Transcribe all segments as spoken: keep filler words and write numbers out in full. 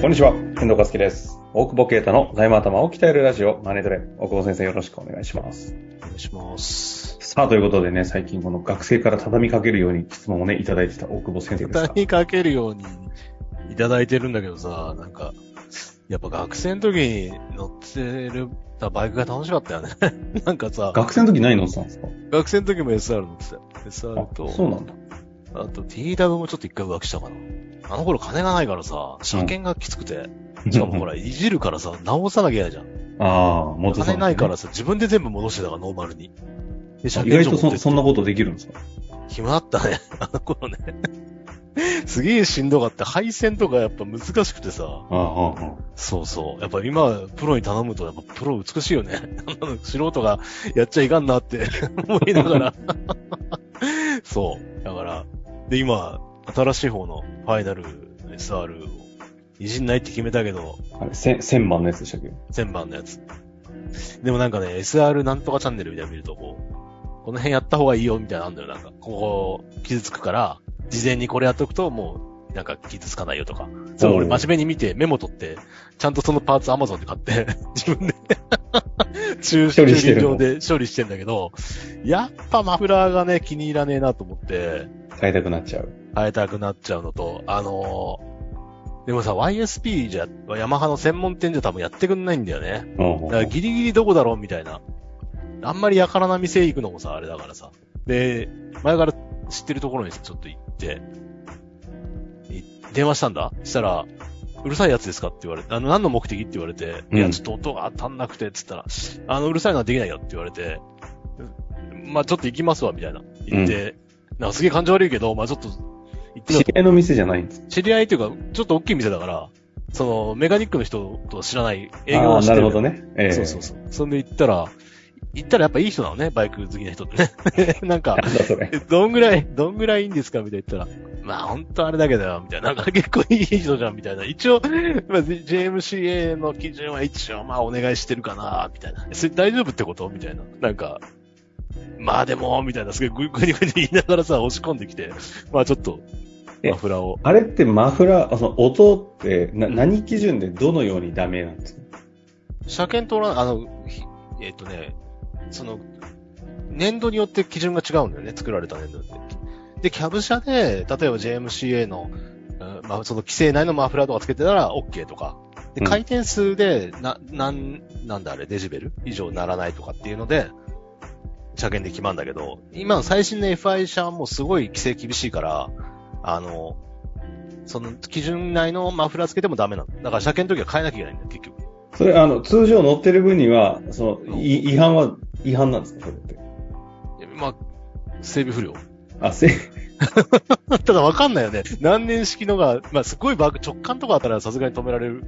こんにちは、遠藤和樹です。大久保啓太の財務頭を鍛えるラジオマネトレ。大久保先生、よろしくお願いします。お願いします。さあ、ということでね、最近この学生から畳みかけるように質問をね、いただいてた大久保先生ですが。畳みかけるようにいただいてるんだけどさ、なんか、やっぱ学生の時に乗ってたバイクが楽しかったよね。なんかさ。学生の時何乗ってたんですか？学生の時も エスアール 乗ってたよ。エスアール と。そうなんだ。あと ティーダブリュー もちょっと一回浮気したかな。あの頃金がないからさ、車検がきつくて、うん、しかもほら、いじるからさ、直さなきゃいけないじゃん。ああ、元さん、ね。金ないからさ、自分で全部戻してたから、ノーマルに。で、車検意外と そ, そんなことできるんですか？暇だったね、あの頃ね。すげえしんどかった。配線とかやっぱ難しくてさ。ああああそうそう。やっぱ今、プロに頼むと、やっぱプロ美しいよね。素人がやっちゃいかんなって思いながら。そう。だから、で、今、新しい方のファイナル エスアール をいじんないって決めたけど。あれ、せんばんのやつでしたっけ？せんばんのやつ。でもなんかね、エスアール なんとかチャンネルみたいなの見ると、こう、この辺やった方がいいよみたいなのあるんだよ。なんか、ここ傷つくから、事前にこれやっとくともう、なんか傷つかないよとか。そう、俺真面目に見てメモ取って、ちゃんとそのパーツ Amazon で買って、自分で。駐車場で処理してんだけど、やっぱマフラーがね、気に入らねえなと思って。変えたくなっちゃう。変えたくなっちゃうのと、あのー、でもさ、ワイエスピー じゃ、ヤマハの専門店じゃ多分やってくんないんだよね。だからギリギリどこだろうみたいな。あんまりやからな店行くのもさ、あれだからさ。で、前から知ってるところにちょっと行って、電話したんだ。したら、うるさいやつですかって言われて、あの、何の目的って言われて、うん、いや、ちょっと音が足んなくて、つったら、あの、うるさいのはできないよって言われて、まあちょっと行きますわ、みたいな。行って、うん、なんかすげえ感情悪いけど、まあちょっと、知り合いの店じゃないんです。知り合いというか、ちょっと大きい店だから、その、メカニックの人と知らない営業をしてる。なるほどね、えー。そうそうそう。そんで行ったら、行ったらやっぱいい人なのね、バイク好きな人ってね。なんか、どんぐらい、どんぐらいいいんですかみたいな言ったら、まあ本当あれだけどよ、みたいな。なんか結構いい人じゃん、みたいな。一応、まあ、ジェーエムシーエー の基準は一応、まあお願いしてるかな、みたいな。それ大丈夫ってことみたいな。なんか、まあでも、みたいな、すげえグイグイグイ言いながらさ、押し込んできて、まあちょっと、マフラーを。あれってマフラー、その音ってな、何基準でどのようにダメなんですか？車検通らない、あの、えっとね、その、年度によって基準が違うんだよね、作られた年度って。で、キャブ車で、例えば ジェーエムシーエー の、うん、まあ、その規制内のマフラーとかつけてたら OK とか、で、回転数で、な、なん、なんだあれ、デジベル以上ならないとかっていうので、車検で決まるんだけど、今の最新の エフアイ 車もすごい規制厳しいから、あの、その基準内のマフラーつけてもダメなの。だから車検の時は変えなきゃいけないんだよ、結局。それ、あの、通常乗ってる分には、その、違反は、違反なんですか、それって。まあ、整備不良。あ、せ、ただわかんないよね。何年式のが、まあ、すごいバーク、直感とかあったらさすがに止められる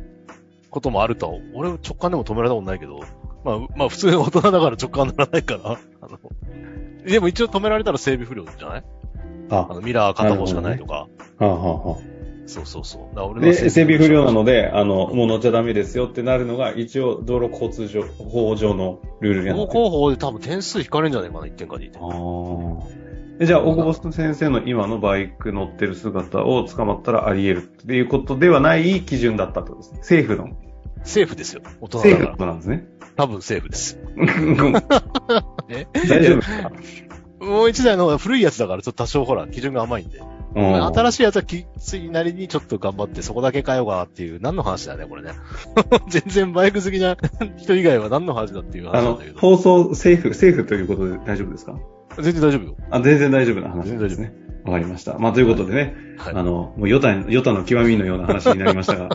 こともあるとは。俺、直感でも止められたことないけど、まあ、まあ、普通の大人だから直感ならないから、あの、でも一応止められたら整備不良じゃない？ああのミラー片方しかないとか。ね、はあはあ、そうそうそう。だ俺で、整備不良なので、あの、もう乗っちゃダメですよってなるのが、一応、道路交通上法上のルールになってる。道路法で多分点数引かれるんじゃないかな、いってんかにてん。ああ。じゃあ、大久保先生の今のバイク乗ってる姿を捕まったらあり得るっていうことではない基準だったとですね。セーフの。セーフですよ。大人だから。セーフのことなんですね。多分セーフです。え大丈夫ですか？もう一台の古いやつだから、ちょっと多少ほら、基準が甘いんで。うん、新しいやつはきついなりにちょっと頑張って、そこだけ変えようかなっていう、何の話だね、これね。全然バイク好きな人以外は何の話だっていう話なんだけど。あの、放送、セーフ、セーフということで大丈夫ですか？全然大丈夫よ。あ、全然大丈夫な話ですね。わかりました。まあ、ということでね、はいはい、あの、もうヨタ、ヨタの極みのような話になりましたが、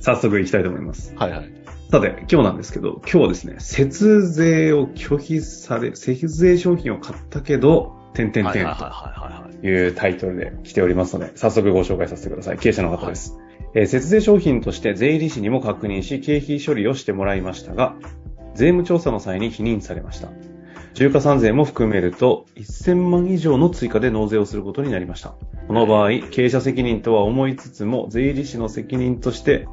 早速行きたいと思います。はいはい。さて、今日なんですけど、今日はですね、節税を拒否され、節税商品を買ったけど、点々点というタイトルで来ておりますので、早速ご紹介させてください。経営者の方です、はいえー。節税商品として税理士にも確認し、経費処理をしてもらいましたが、税務調査の際に否認されました。重加算税も含めると、せんまん以上の追加で納税をすることになりました。この場合、経営者責任とは思いつつも、税理士の責任として、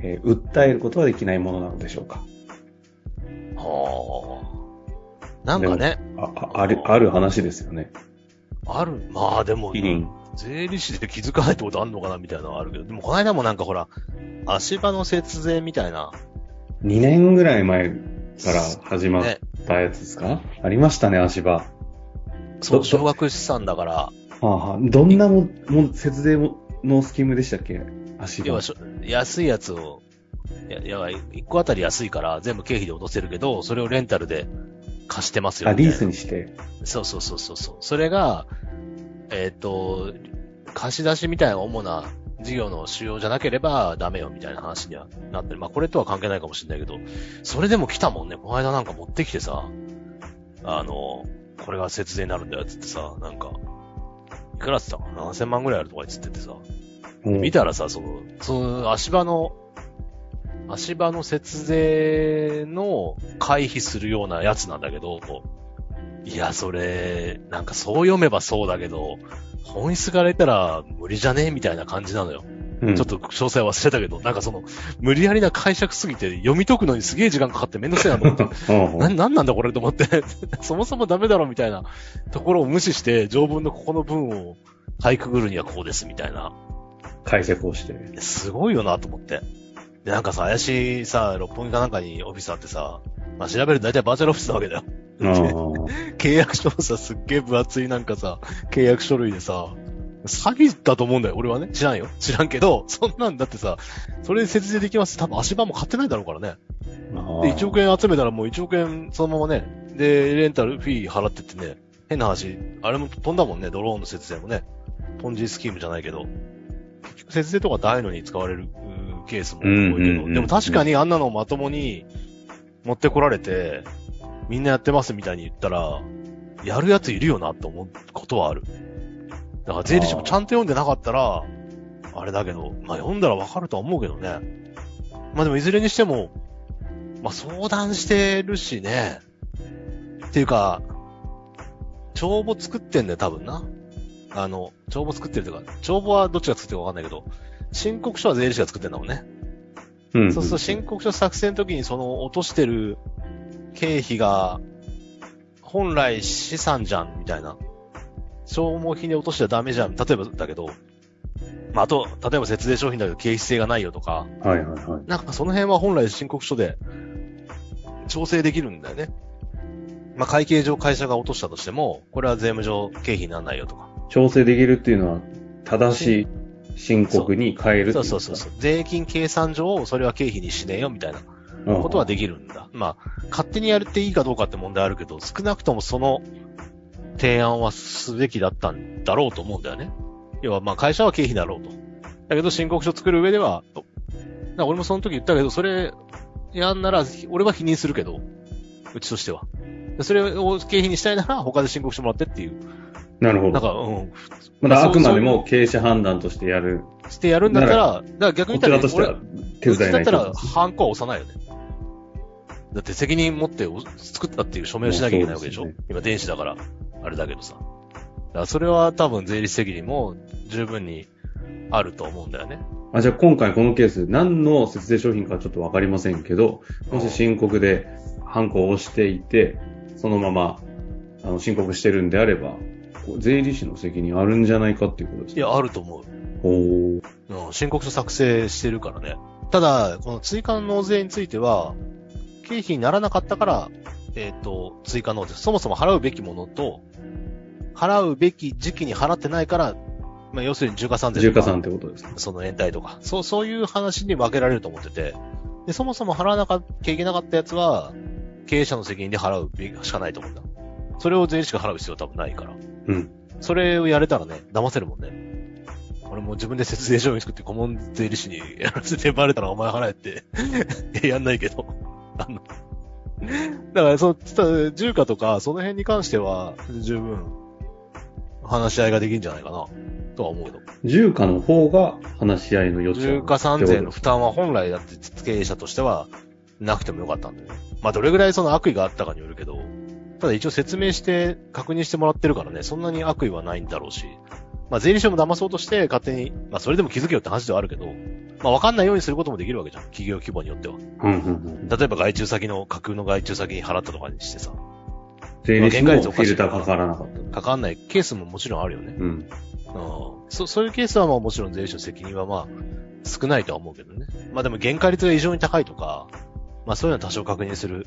えー、訴えることはできないものなのでしょうか。はあ。なんかね。あ, あ, ある、ある話ですよね。ある。まあでも、うん、税理士で気づかないってことあんのかなみたいなのはあるけど、でもこの間もなんかほら、足場の節税みたいな。にねんぐらい前から始まったやつですか、ね、ありましたね、足場。そう、少額資産だから。はあはあ、どんなも、も節税のスキームでしたっけ、足場。要は安いやつを、いや、いや、いっこあたり安いから全部経費で落とせるけど、それをレンタルで貸してますよね。あ、リースにして。そうそうそうそう。それが、えっと、貸し出しみたいな主な事業の主要じゃなければダメよみたいな話にはなってる。まあこれとは関係ないかもしれないけど、それでも来たもんね。この間なんか持ってきてさ、あの、これが節税になるんだよって言ってさ、なんか、いくらって言ったかな、ななせんまんぐらいあるとか言っててさ、うん、見たらさ、その、その足場の、足場の節税の回避するようなやつなんだけど、いや、それ、なんかそう読めばそうだけど、本質から言ったら無理じゃねえみたいな感じなのよ、うん。ちょっと詳細忘れたけど、なんかその、無理やりな解釈すぎて読み解くのにすげえ時間かかってめんどくせえなと思って、な、なんなんだこれと思って、そもそもダメだろみたいなところを無視して、条文のここの文をかいくぐるにはこうですみたいな。解釈をして。すごいよなと思って。で、なんかさ、怪しいさ、六本木かなんかにオフィスあってさ、まあ、調べると大体バーチャルオフィスなわけだよ。契約書もさ、すっげえ分厚いなんかさ、契約書類でさ、詐欺だと思うんだよ、俺はね。知らんよ。知らんけど、そんなんだってさ、それで節税できますって多分足場も買ってないだろうからね。で、いちおくえん集めたらもういちおくえんそのままね、で、レンタルフィー払ってってね、変な話、あれも飛んだもんね、ドローンの節税もね。ポンジスキームじゃないけど、節税とか大のに使われるケースも多いけど、うんうんうんうん、でも確かにあんなのをまともに持ってこられて、みんなやってますみたいに言ったら、やるやついるよなと思うことはある。だから税理士もちゃんと読んでなかったら、あれだけど、まあ読んだらわかるとは思うけどね。まあでもいずれにしても、まあ相談してるしね。っていうか、帳簿作ってんだよ多分な。あの、帳簿作ってるというか、帳簿はどっちが作ってるかわかんないけど、申告書は税理士が作ってんだもんね。うんうん、そうすると申告書作成の時にその落としてる、経費が本来資産じゃんみたいな、消耗品で落としちゃダメじゃん、例えばだけど、まあ、あと例えば節税商品だけど経費性がないよとか、はいはいはい、なんかその辺は本来申告書で調整できるんだよね。まあ、会計上会社が落としたとしてもこれは税務上経費にならないよとか調整できるっていうのは正しい申告に変えるっていうか、そうそうそうそう、税金計算上それは経費にしねえよみたいなことはできるんだ。まあ、勝手にやるっていいかどうかって問題あるけど、少なくともその提案はすべきだったんだろうと思うんだよね。要はまあ会社は経費だろうと。だけど申告書作る上では、俺もその時言ったけど、それやんなら俺は否認するけど、うちとしては。それを経費にしたいなら他で申告してもらってっていう。なるほど。なんか、うん。まだあくまでも経営者判断としてやる。してやるんだったら、だから逆に言ったら、俺、手伝いないと。うちだったらハンコは押さないよね。だって責任持って作ったっていう署名をしなきゃいけないわけでしょ、ね、今電子だから、あれだけどさ。だからそれは多分税理士責任も十分にあると思うんだよね。あ、じゃあ今回このケース、何の節税商品かちょっとわかりませんけど、もし申告でハンコを押していて、そのままあの申告してるんであれば、税理士の責任あるんじゃないかっていうことですか。いや、あると思う。おー。うん、申告書作成してるからね。ただ、この追加の納税については、経費にならなかったから、えっと、追加納税。そもそも払うべきものと、払うべき時期に払ってないから、まあ、要するに重加算税とか。重加算ってことですね。その延滞とか。そう、そういう話に分けられると思ってて。で、そもそも払わなきゃいけなかったやつは、経営者の責任で払うべきしかないと思うんだ。それを税理士が払う必要は多分ないから。うん。それをやれたらね、騙せるもんね。俺も自分で節税商品作って顧問税理士にやらせてバレたらお前払えって、やんないけど。あの、だから、その、重課とか、その辺に関しては、十分、話し合いができるんじゃないかな、とは思うけど。重課の方が、話し合いの余地。重課三税の負担は本来だって、経営者としては、なくてもよかったんだよね。まあ、どれぐらいその悪意があったかによるけど、ただ一応説明して、確認してもらってるからね、そんなに悪意はないんだろうし、まあ、税理士も騙そうとして、勝手に、まあ、それでも気づけよって話ではあるけど、まあ、わかんないようにすることもできるわけじゃん。企業規模によっては。うんうんうん、例えば外注先の、架空の外注先に払ったとかにしてさ。税理士もフィルターかからなかった。かかんないケースももちろんあるよね。うん。うん、そ, そういうケースはまあもちろん税理士の責任はまあ少ないとは思うけどね。まあでも原価率が異常に高いとか、まあそういうのは多少確認する。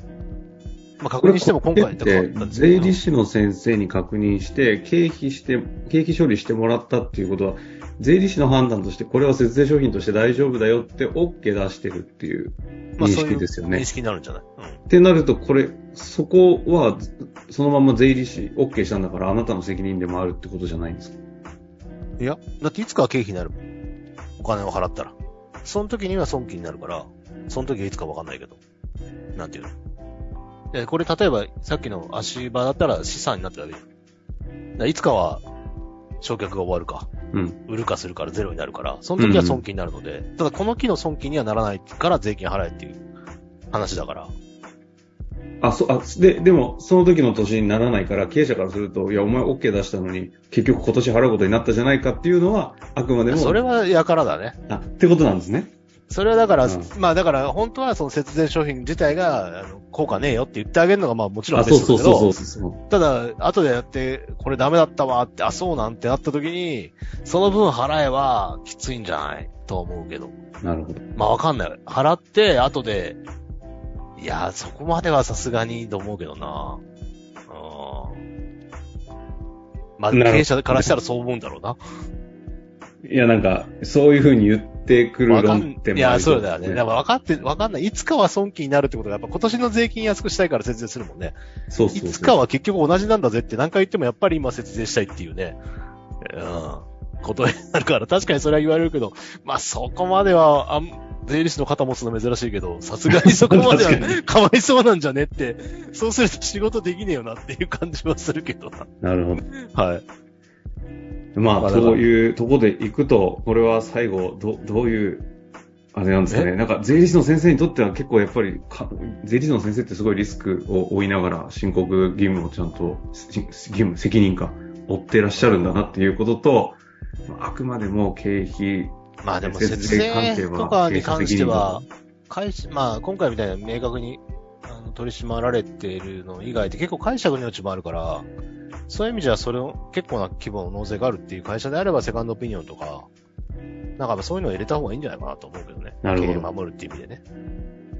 まあ確認しても今回って税理士の先生に確認して経費して経費処理してもらったっていうことは税理士の判断としてこれは節税商品として大丈夫だよって OK 出してるっていう認識ですよね。まあ、そういう認識になるんじゃない、うん、ってなるとこれそこはそのまま税理士 OK したんだからあなたの責任でもあるってことじゃないんですか。いやだっていつかは経費になるもん。お金を払ったらその時には損金になるからその時はいつか分かんないけどなんていうのこれ例えばさっきの足場だったら資産になってるわけだ。いつかは焼却が終わるか、うん、売るかするからゼロになるからその時は損金になるので、うん、ただこの期の損金にはならないから税金払えっていう話だから。あそあ で, でもその時の年にならないから経営者からするといやお前 OK 出したのに結局今年払うことになったじゃないかっていうのはあくまでもそれはやからだね。あってことなんですね。それはだから、うん、まあだから本当はその節税商品自体があの効果ねえよって言ってあげるのがまあもちろんですけど、ただ後でやってこれダメだったわってあそうなんてなった時にその分払えばきついんじゃないと思うけど。なるほど。まあわかんない。払って後でいやそこまではさすがにと思うけどな。うん。まあ経営者からしたらそう思うんだろうな。いやなんかそういう風に言ってくる論点もある、ね。いやそうだよね。だから分かって分かんない。いつかは損金になるってことがやっぱ今年の税金安くしたいから節税するもんね。そうそうそう。いつかは結局同じなんだぜって何回言ってもやっぱり今節税したいっていうね、うん、ことになるから確かにそれは言われるけど、まあそこまではあ税理士の方もその珍しいけどさすがにそこまではかわいそうなんじゃねってそうすると仕事できねえよなっていう感じはするけどな。なるほど。はい。まあ、そういうとこで行くと、これは最後、ど、どういう、あれなんですかね。なんか、税理士の先生にとっては結構やっぱり、税理士の先生ってすごいリスクを負いながら、申告義務をちゃんと、義務、責任か、負ってらっしゃるんだなっていうことと、あくまでも経費、まあでも節税とかに関しては、まあ今回みたいな明確に取り締まられているの以外って結構解釈の余地もあるから、そういう意味じゃそれを結構な規模の納税があるっていう会社であればセカンドオピニオンとかなんかそういうのを入れた方がいいんじゃないかなと思うけどね。なるほど。経営を守るっていう意味でね。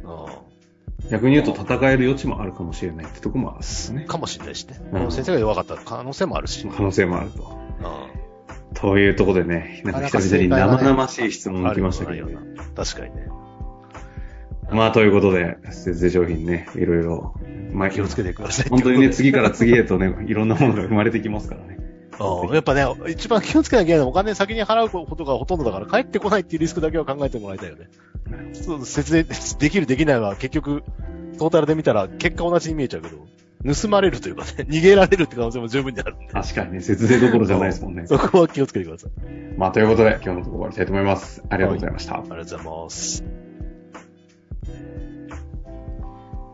うん。逆に言うと戦える余地もあるかもしれないってとこもあるですね。かもしれないしね。うん、先生が弱かった可能性もあるし。可能性もあると。うん。というところでね、なんか久々に生々しい質問が来ましたけど、ね。確かにね。まあということで節税商品ね、いろいろまあ気をつけてください。本当にね次から次へとねいろんなものが生まれてきますからね。ああやっぱね一番気をつけなきゃいけないのはお金先に払うことがほとんどだから返ってこないっていうリスクだけは考えてもらいたいよね。そう節税できるできないは結局トータルで見たら結果同じに見えちゃうけど。盗まれるというかね、逃げられるって可能性も十分にあるんで。確かにね、節税どころじゃないですもんね。そこは気をつけてください。まあということで今日のところ終わりたいと思います。ありがとうございました。はい、ありがとうございます。